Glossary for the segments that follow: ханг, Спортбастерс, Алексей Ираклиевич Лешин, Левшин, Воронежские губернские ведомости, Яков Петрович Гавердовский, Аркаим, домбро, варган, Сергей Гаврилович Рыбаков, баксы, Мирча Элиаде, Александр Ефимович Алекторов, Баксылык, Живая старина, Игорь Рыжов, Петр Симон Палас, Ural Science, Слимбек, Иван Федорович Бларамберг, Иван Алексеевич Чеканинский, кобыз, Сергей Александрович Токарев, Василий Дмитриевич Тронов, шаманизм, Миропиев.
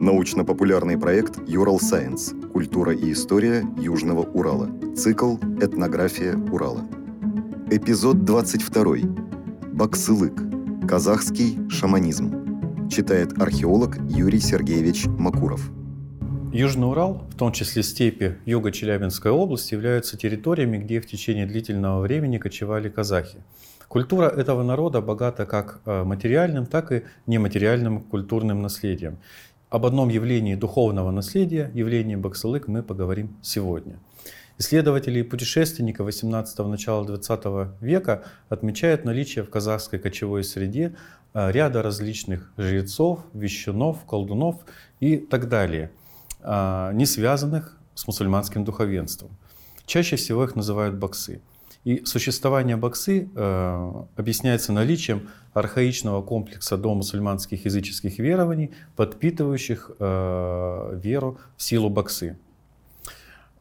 Научно-популярный проект «Ural Science. Культура и история Южного Урала». Цикл «Этнография Урала». Эпизод 22. Баксылык. Казахский шаманизм. Читает археолог Юрий Сергеевич Макуров. Южный Урал, в том числе степи юга Челябинской области, являются территориями, где в течение длительного времени кочевали казахи. Культура этого народа богата как материальным, так и нематериальным культурным наследием. Об одном явлении духовного наследия, явлении баксылык, мы поговорим сегодня. Исследователи и путешественники 18-го, начала 20 века отмечают наличие в казахской кочевой среде ряда различных жрецов, вещунов, колдунов и так далее, не связанных с мусульманским духовенством. Чаще всего их называют баксы. И существование баксы объясняется наличием архаичного комплекса домусульманских языческих верований, подпитывающих веру в силу баксы.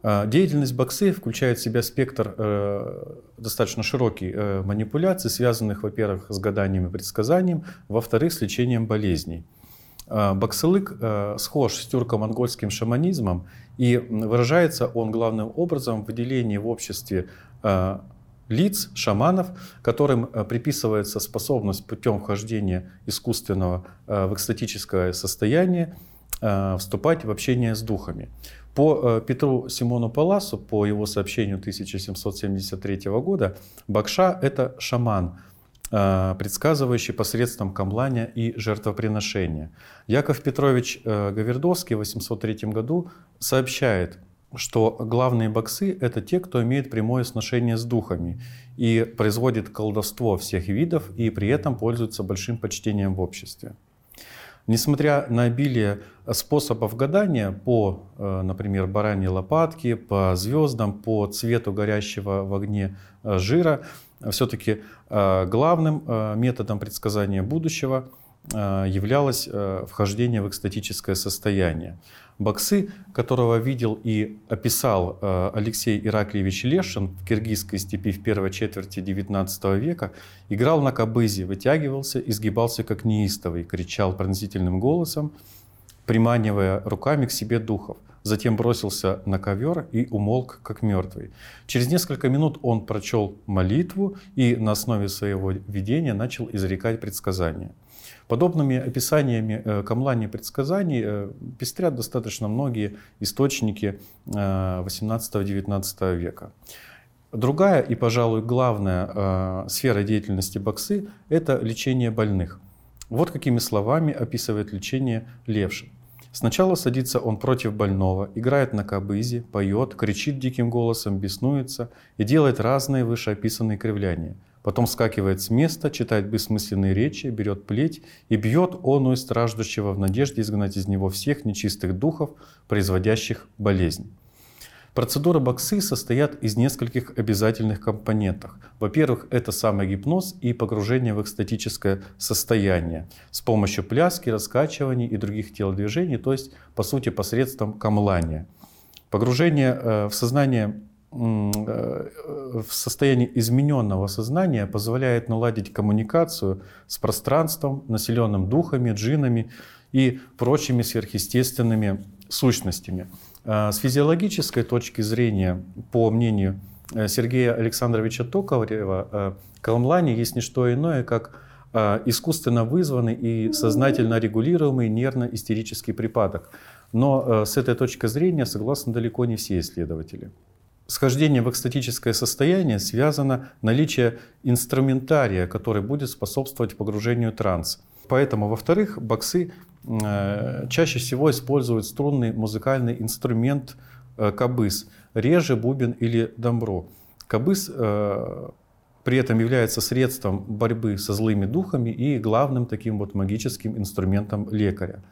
Деятельность баксы включает в себя спектр достаточно широкий манипуляций, связанных, во-первых, с гаданием и предсказанием, во-вторых, с лечением болезней. Баксылык схож с тюрко-монгольским шаманизмом, и выражается он главным образом в выделении в обществе лиц, шаманов, которым приписывается способность путем вхождения искусственного в экстатическое состояние вступать в общение с духами. По Петру Симону Паласу, по его сообщению 1773 года, бакша – это шаман, предсказывающий посредством камлания и жертвоприношения. Яков Петрович Гавердовский в 803 году сообщает, что главные баксы – это те, кто имеет прямое сношение с духами и производит колдовство всех видов и при этом пользуется большим почтением в обществе. Несмотря на обилие способов гадания по, например, бараньей лопатке, по звездам, по цвету горящего в огне жира, все-таки главным методом предсказания будущего являлось вхождение в экстатическое состояние. Баксы, которого видел и описал Алексей Ираклиевич Лешин в киргизской степи в первой четверти XIX века, играл на кобызе, вытягивался, изгибался как неистовый, кричал пронзительным голосом, приманивая руками к себе духов. Затем бросился на ковер и умолк как мертвый. Через несколько минут он прочел молитву и на основе своего видения начал изрекать предсказания. Подобными описаниями камлания и предсказаний пестрят достаточно многие источники XVIII-XIX века. Другая и, пожалуй, главная сфера деятельности баксы – это лечение больных. Вот какими словами описывает лечение Лешин. Сначала садится он против больного, играет на кобызе, поет, кричит диким голосом, беснуется и делает разные вышеописанные кривляния. Потом вскакивает с места, читает бессмысленные речи, берет плеть и бьет оную страждущего в надежде изгнать из него всех нечистых духов, производящих болезнь. Процедуры баксы состоят из нескольких обязательных компонентов. Во-первых, это самогипноз и погружение в экстатическое состояние с помощью пляски, раскачиваний и других телодвижений, то есть, по сути, посредством камлания. Погружение в сознание, в состоянии измененного сознания позволяет наладить коммуникацию с пространством, населенным духами, джиннами и прочими сверхъестественными сущностями. С физиологической точки зрения, по мнению Сергея Александровича Токарева, камлания есть не что иное, как искусственно вызванный и сознательно регулируемый нервно-истерический припадок. Но с этой точки зрения согласны далеко не все исследователи. Схождение в экстатическое состояние связано наличие инструментария, который будет способствовать погружению транс. Поэтому, во-вторых, баксы чаще всего используют струнный музыкальный инструмент кобыз, реже бубен или домбро. Кобыз при этом является средством борьбы со злыми духами и главным таким вот магическим инструментом лекаря.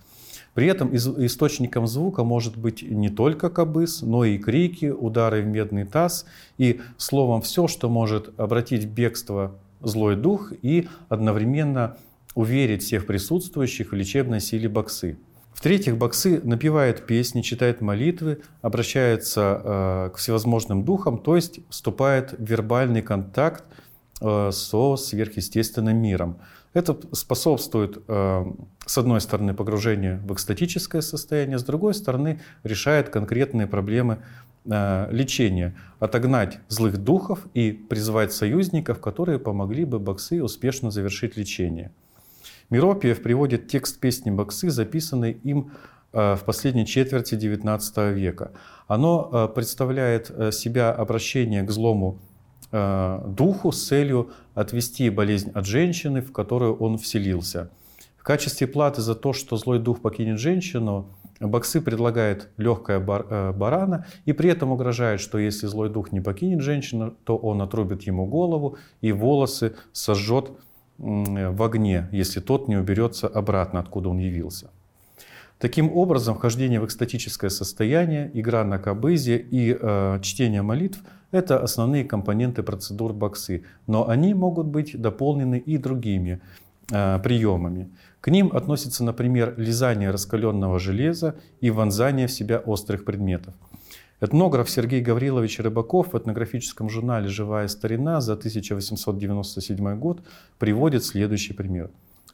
При этом источником звука может быть не только кобыз, но и крики, удары в медный таз и, словом, все, что может обратить в бегство злой дух и одновременно уверить всех присутствующих в лечебной силе баксы. В-третьих, баксы напевает песни, читает молитвы, обращается к всевозможным духам, то есть вступает в вербальный контакт со сверхъестественным миром. Это способствует, с одной стороны, погружению в экстатическое состояние, с другой стороны, решает конкретные проблемы лечения. Отогнать злых духов и призвать союзников, которые помогли бы баксы успешно завершить лечение. Миропиев приводит текст песни «Баксы», записанный им в последней четверти XIX века. Оно представляет себя обращение к злому духу с целью отвести болезнь от женщины, в которую он вселился. В качестве платы за то, что злой дух покинет женщину, баксы предлагает легкое барана и при этом угрожает, что если злой дух не покинет женщину, то он отрубит ему голову и волосы сожжет в огне, если тот не уберется обратно, откуда он явился. Таким образом, вхождение в экстатическое состояние, игра на кобызе и чтение молитв – это основные компоненты процедур баксы, но они могут быть дополнены и другими приемами. К ним относятся, например, лизание раскаленного железа и вонзание в себя острых предметов. Этнограф Сергей Гаврилович Рыбаков в этнографическом журнале «Живая старина» за 1897 год приводит следующий пример.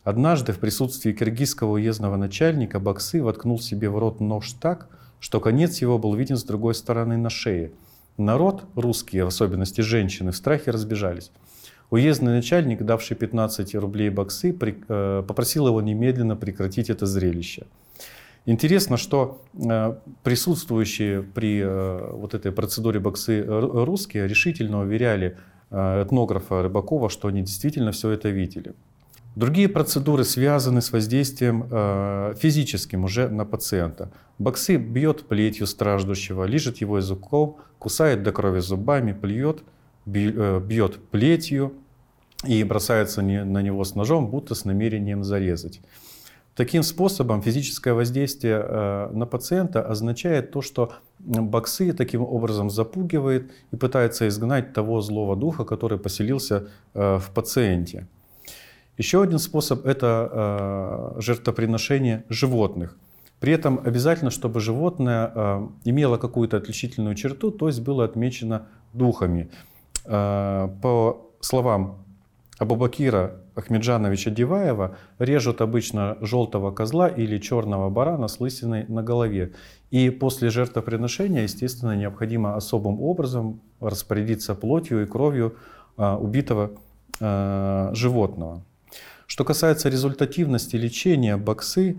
Однажды в присутствии киргизского уездного начальника баксы воткнул себе в рот нож так, что конец его был виден с другой стороны на шее. Народ, русские, в особенности женщины, в страхе разбежались. Уездный начальник, давший 15 рублей баксы, попросил его немедленно прекратить это зрелище. Интересно, что присутствующие при вот этой процедуре баксы русские решительно уверяли этнографа Рыбакова, что они действительно все это видели. Другие процедуры связаны с воздействием физическим уже на пациента. Баксы бьет плетью страждущего, лижет его языком, кусает до крови зубами, плюет, бьет плетью и бросается на него с ножом, будто с намерением зарезать. Таким способом физическое воздействие на пациента означает то, что баксы таким образом запугивает и пытается изгнать того злого духа, который поселился в пациенте. Еще один способ – это жертвоприношение животных. При этом обязательно, чтобы животное имело какую-то отличительную черту, то есть было отмечено духами. По словам Абубакира Ахмеджановича Диваева, режут обычно желтого козла или черного барана с лысиной на голове. И после жертвоприношения, естественно, необходимо особым образом распорядиться плотью и кровью убитого животного. Что касается результативности лечения баксы,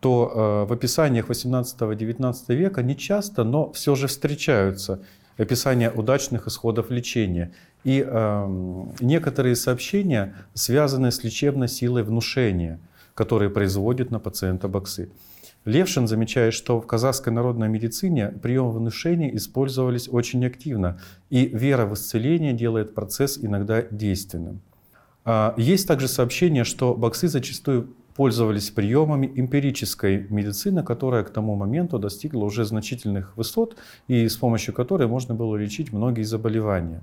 то в описаниях 18-19 века нечасто, но все же встречаются описания удачных исходов лечения. И некоторые сообщения связаны с лечебной силой внушения, которые производят на пациента баксы. Левшин замечает, что в казахской народной медицине приемы внушения использовались очень активно, и вера в исцеление делает процесс иногда действенным. Есть также сообщение, что баксы зачастую пользовались приемами эмпирической медицины, которая к тому моменту достигла уже значительных высот и с помощью которой можно было лечить многие заболевания.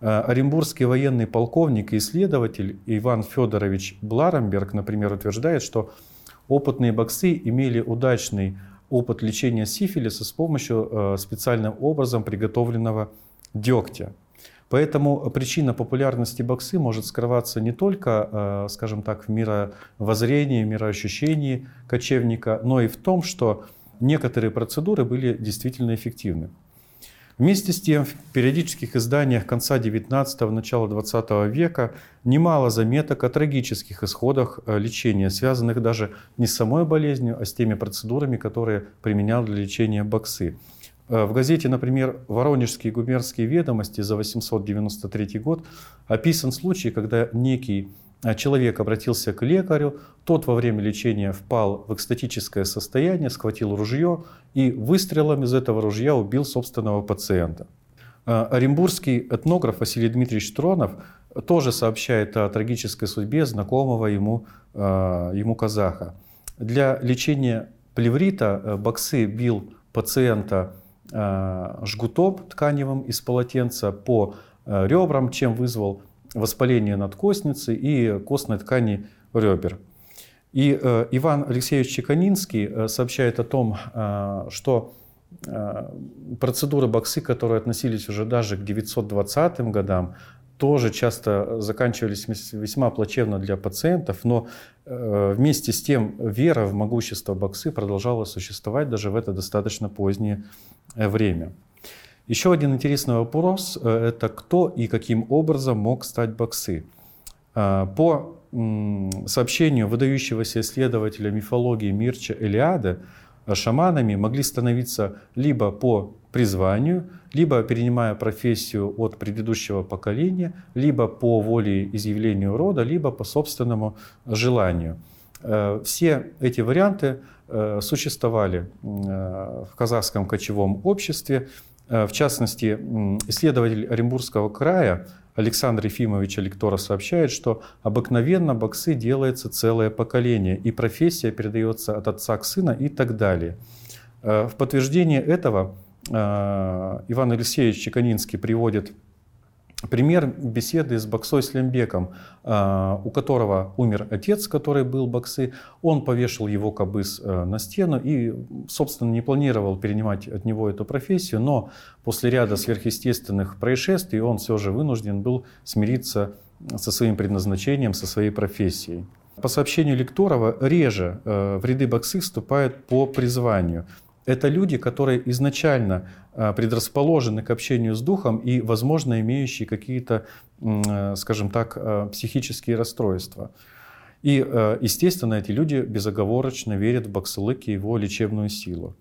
Оренбургский военный полковник и исследователь Иван Федорович Бларамберг, например, утверждает, что опытные баксы имели удачный опыт лечения сифилиса с помощью специальным образом приготовленного дегтя. Поэтому причина популярности баксы может скрываться не только, скажем так, в мировоззрении, мироощущении кочевника, но и в том, что некоторые процедуры были действительно эффективны. Вместе с тем, в периодических изданиях конца XIX – начала XX века немало заметок о трагических исходах лечения, связанных даже не с самой болезнью, а с теми процедурами, которые применял для лечения баксы. В газете, например, «Воронежские губернские ведомости» за 893 год описан случай, когда некий человек обратился к лекарю, тот во время лечения впал в экстатическое состояние, схватил ружье и выстрелом из этого ружья убил собственного пациента. Оренбургский этнограф Василий Дмитриевич Тронов тоже сообщает о трагической судьбе знакомого ему казаха. Для лечения плеврита баксы бил пациента жгутом тканевым из полотенца по ребрам, чем вызвал воспаление надкостницы и костной ткани ребер. И Иван Алексеевич Чеканинский сообщает о том, что процедуры баксы, которые относились уже даже к 920 годам, тоже часто заканчивались весьма плачевно для пациентов, но вместе с тем вера в могущество баксы продолжала существовать даже в это достаточно позднее время. Еще один интересный вопрос – это кто и каким образом мог стать баксы? По сообщению выдающегося исследователя мифологии Мирча Элиаде, шаманами могли становиться либо по призванию, либо перенимая профессию от предыдущего поколения, либо по волеизъявлению рода, либо по собственному желанию. Все эти варианты существовали в казахском кочевом обществе. В частности, исследователь Оренбургского края Александр Ефимович Алекторов сообщает, что обыкновенно баксы делается целое поколение, и профессия передается от отца к сыну и так далее. В подтверждение этого Иван Алексеевич Чеканинский приводит пример беседы с баксой Слимбеком, у которого умер отец, который был баксы. Он повешал его кобыз на стену и, собственно, не планировал перенимать от него эту профессию, но после ряда сверхъестественных происшествий он все же вынужден был смириться со своим предназначением, со своей профессией. По сообщению Лекторова, реже в ряды баксы вступают по призванию. Это люди, которые изначально предрасположены к общению с духом и, возможно, имеющие какие-то, скажем так, психические расстройства. И, естественно, эти люди безоговорочно верят в баксылык и его лечебную силу.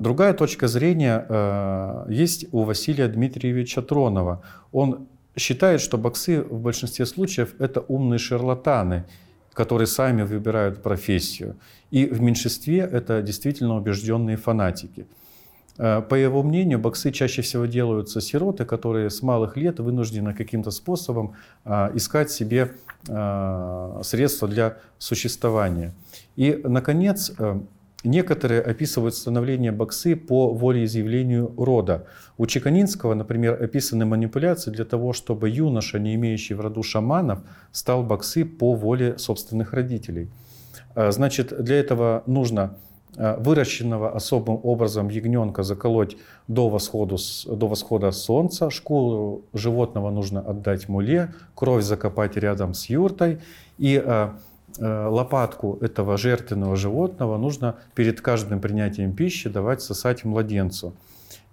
Другая точка зрения есть у Василия Дмитриевича Тронова. Он считает, что баксы в большинстве случаев – это умные шарлатаны, которые сами выбирают профессию. И в меньшинстве это действительно убежденные фанатики. По его мнению, баксы чаще всего делаются сироты, которые с малых лет вынуждены каким-то способом искать себе средства для существования. И, наконец, некоторые описывают становление баксы по волеизъявлению рода. У Чеканинского, например, описаны манипуляции для того, чтобы юноша, не имеющий в роду шаманов, стал баксы по воле собственных родителей. Значит, для этого нужно выращенного особым образом ягненка заколоть до восхода солнца, шкуру животного нужно отдать муле, кровь закопать рядом с юртой, и лопатку этого жертвенного животного нужно перед каждым принятием пищи давать сосать младенцу.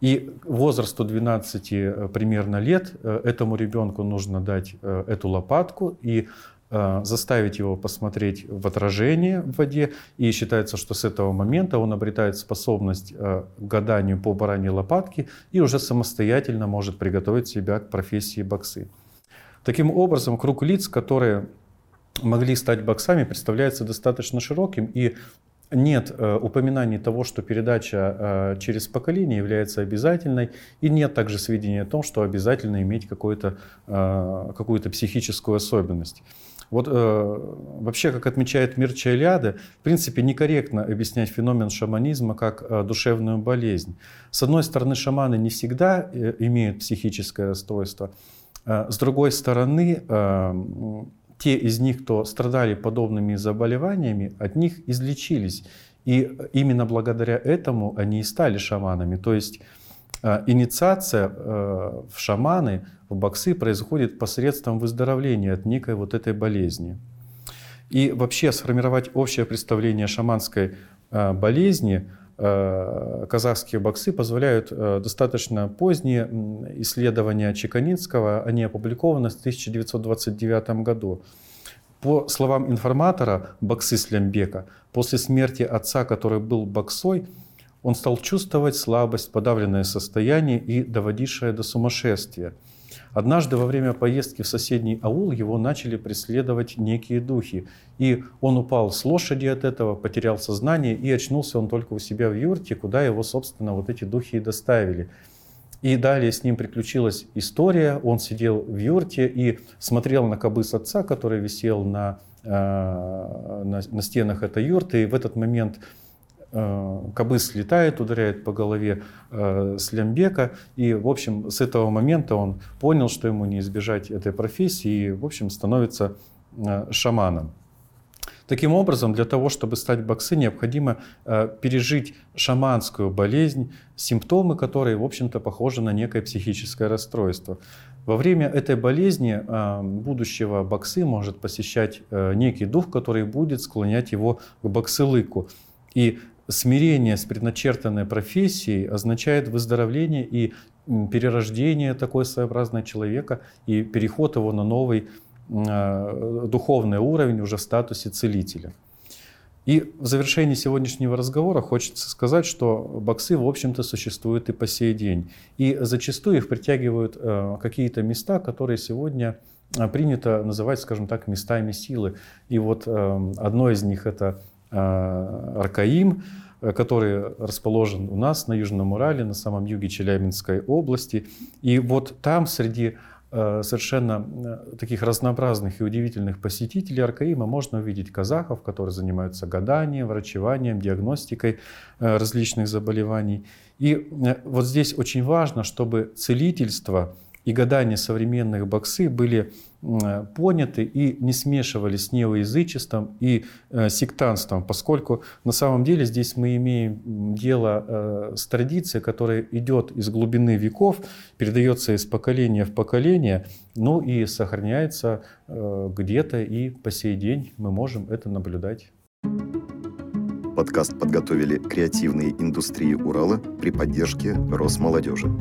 И возрасту 12 примерно лет этому ребенку нужно дать эту лопатку и заставить его посмотреть в отражение в воде. И считается, что с этого момента он обретает способность к гаданию по бараньей лопатке и уже самостоятельно может приготовить себя к профессии баксы. Таким образом, круг лиц, которые могли стать баксами, представляется достаточно широким, и нет упоминаний того, что передача через поколение является обязательной, и нет также сведений о том, что обязательно иметь какую-то психическую особенность. Вот вообще, как отмечает Мирча Элиаде, в принципе, некорректно объяснять феномен шаманизма как душевную болезнь. С одной стороны, шаманы не всегда имеют психическое расстройство, с другой стороны, те из них, кто страдали подобными заболеваниями, от них излечились. И именно благодаря этому они и стали шаманами. То есть инициация в шаманы, в баксы происходит посредством выздоровления от некой вот этой болезни. И вообще сформировать общее представление о шаманской болезни казахские баксы позволяют достаточно поздние исследования Чеканинского, они опубликованы в 1929 году. По словам информатора баксы Слимбека, после смерти отца, который был баксой, он стал чувствовать слабость, подавленное состояние и доводившее до сумасшествия. Однажды во время поездки в соседний аул его начали преследовать некие духи. И он упал с лошади от этого, потерял сознание, и очнулся он только у себя в юрте, куда его, собственно, вот эти духи и доставили. И далее с ним приключилась история. Он сидел в юрте и смотрел на кобыз отца, который висел на стенах этой юрты. И в этот момент кобыз слетает, ударяет по голове Слимбека, и, в общем, с этого момента он понял, что ему не избежать этой профессии, и, в общем, становится шаманом. Таким образом, для того, чтобы стать баксы, необходимо пережить шаманскую болезнь, симптомы которой, в общем-то, похожи на некое психическое расстройство. Во время этой болезни будущего баксы может посещать некий дух, который будет склонять его к баксылыку. И смирение с предначертанной профессией означает выздоровление и перерождение такой своеобразного человека и переход его на новый духовный уровень уже в статусе целителя. И в завершении сегодняшнего разговора хочется сказать, что баксы, в общем-то, существуют и по сей день. И зачастую их притягивают какие-то места, которые сегодня принято называть, скажем так, местами силы. И вот одно из них — это Аркаим, который расположен у нас на Южном Урале, на самом юге Челябинской области. И вот там среди совершенно таких разнообразных и удивительных посетителей Аркаима можно увидеть казахов, которые занимаются гаданием, врачеванием, диагностикой различных заболеваний. И вот здесь очень важно, чтобы целительство и гадания современных баксы были поняты и не смешивались с неоязычеством и сектантством, поскольку на самом деле здесь мы имеем дело с традицией, которая идет из глубины веков, передается из поколения в поколение, ну и сохраняется где-то, и по сей день мы можем это наблюдать. Подкаст подготовили креативные индустрии Урала при поддержке Росмолодежи.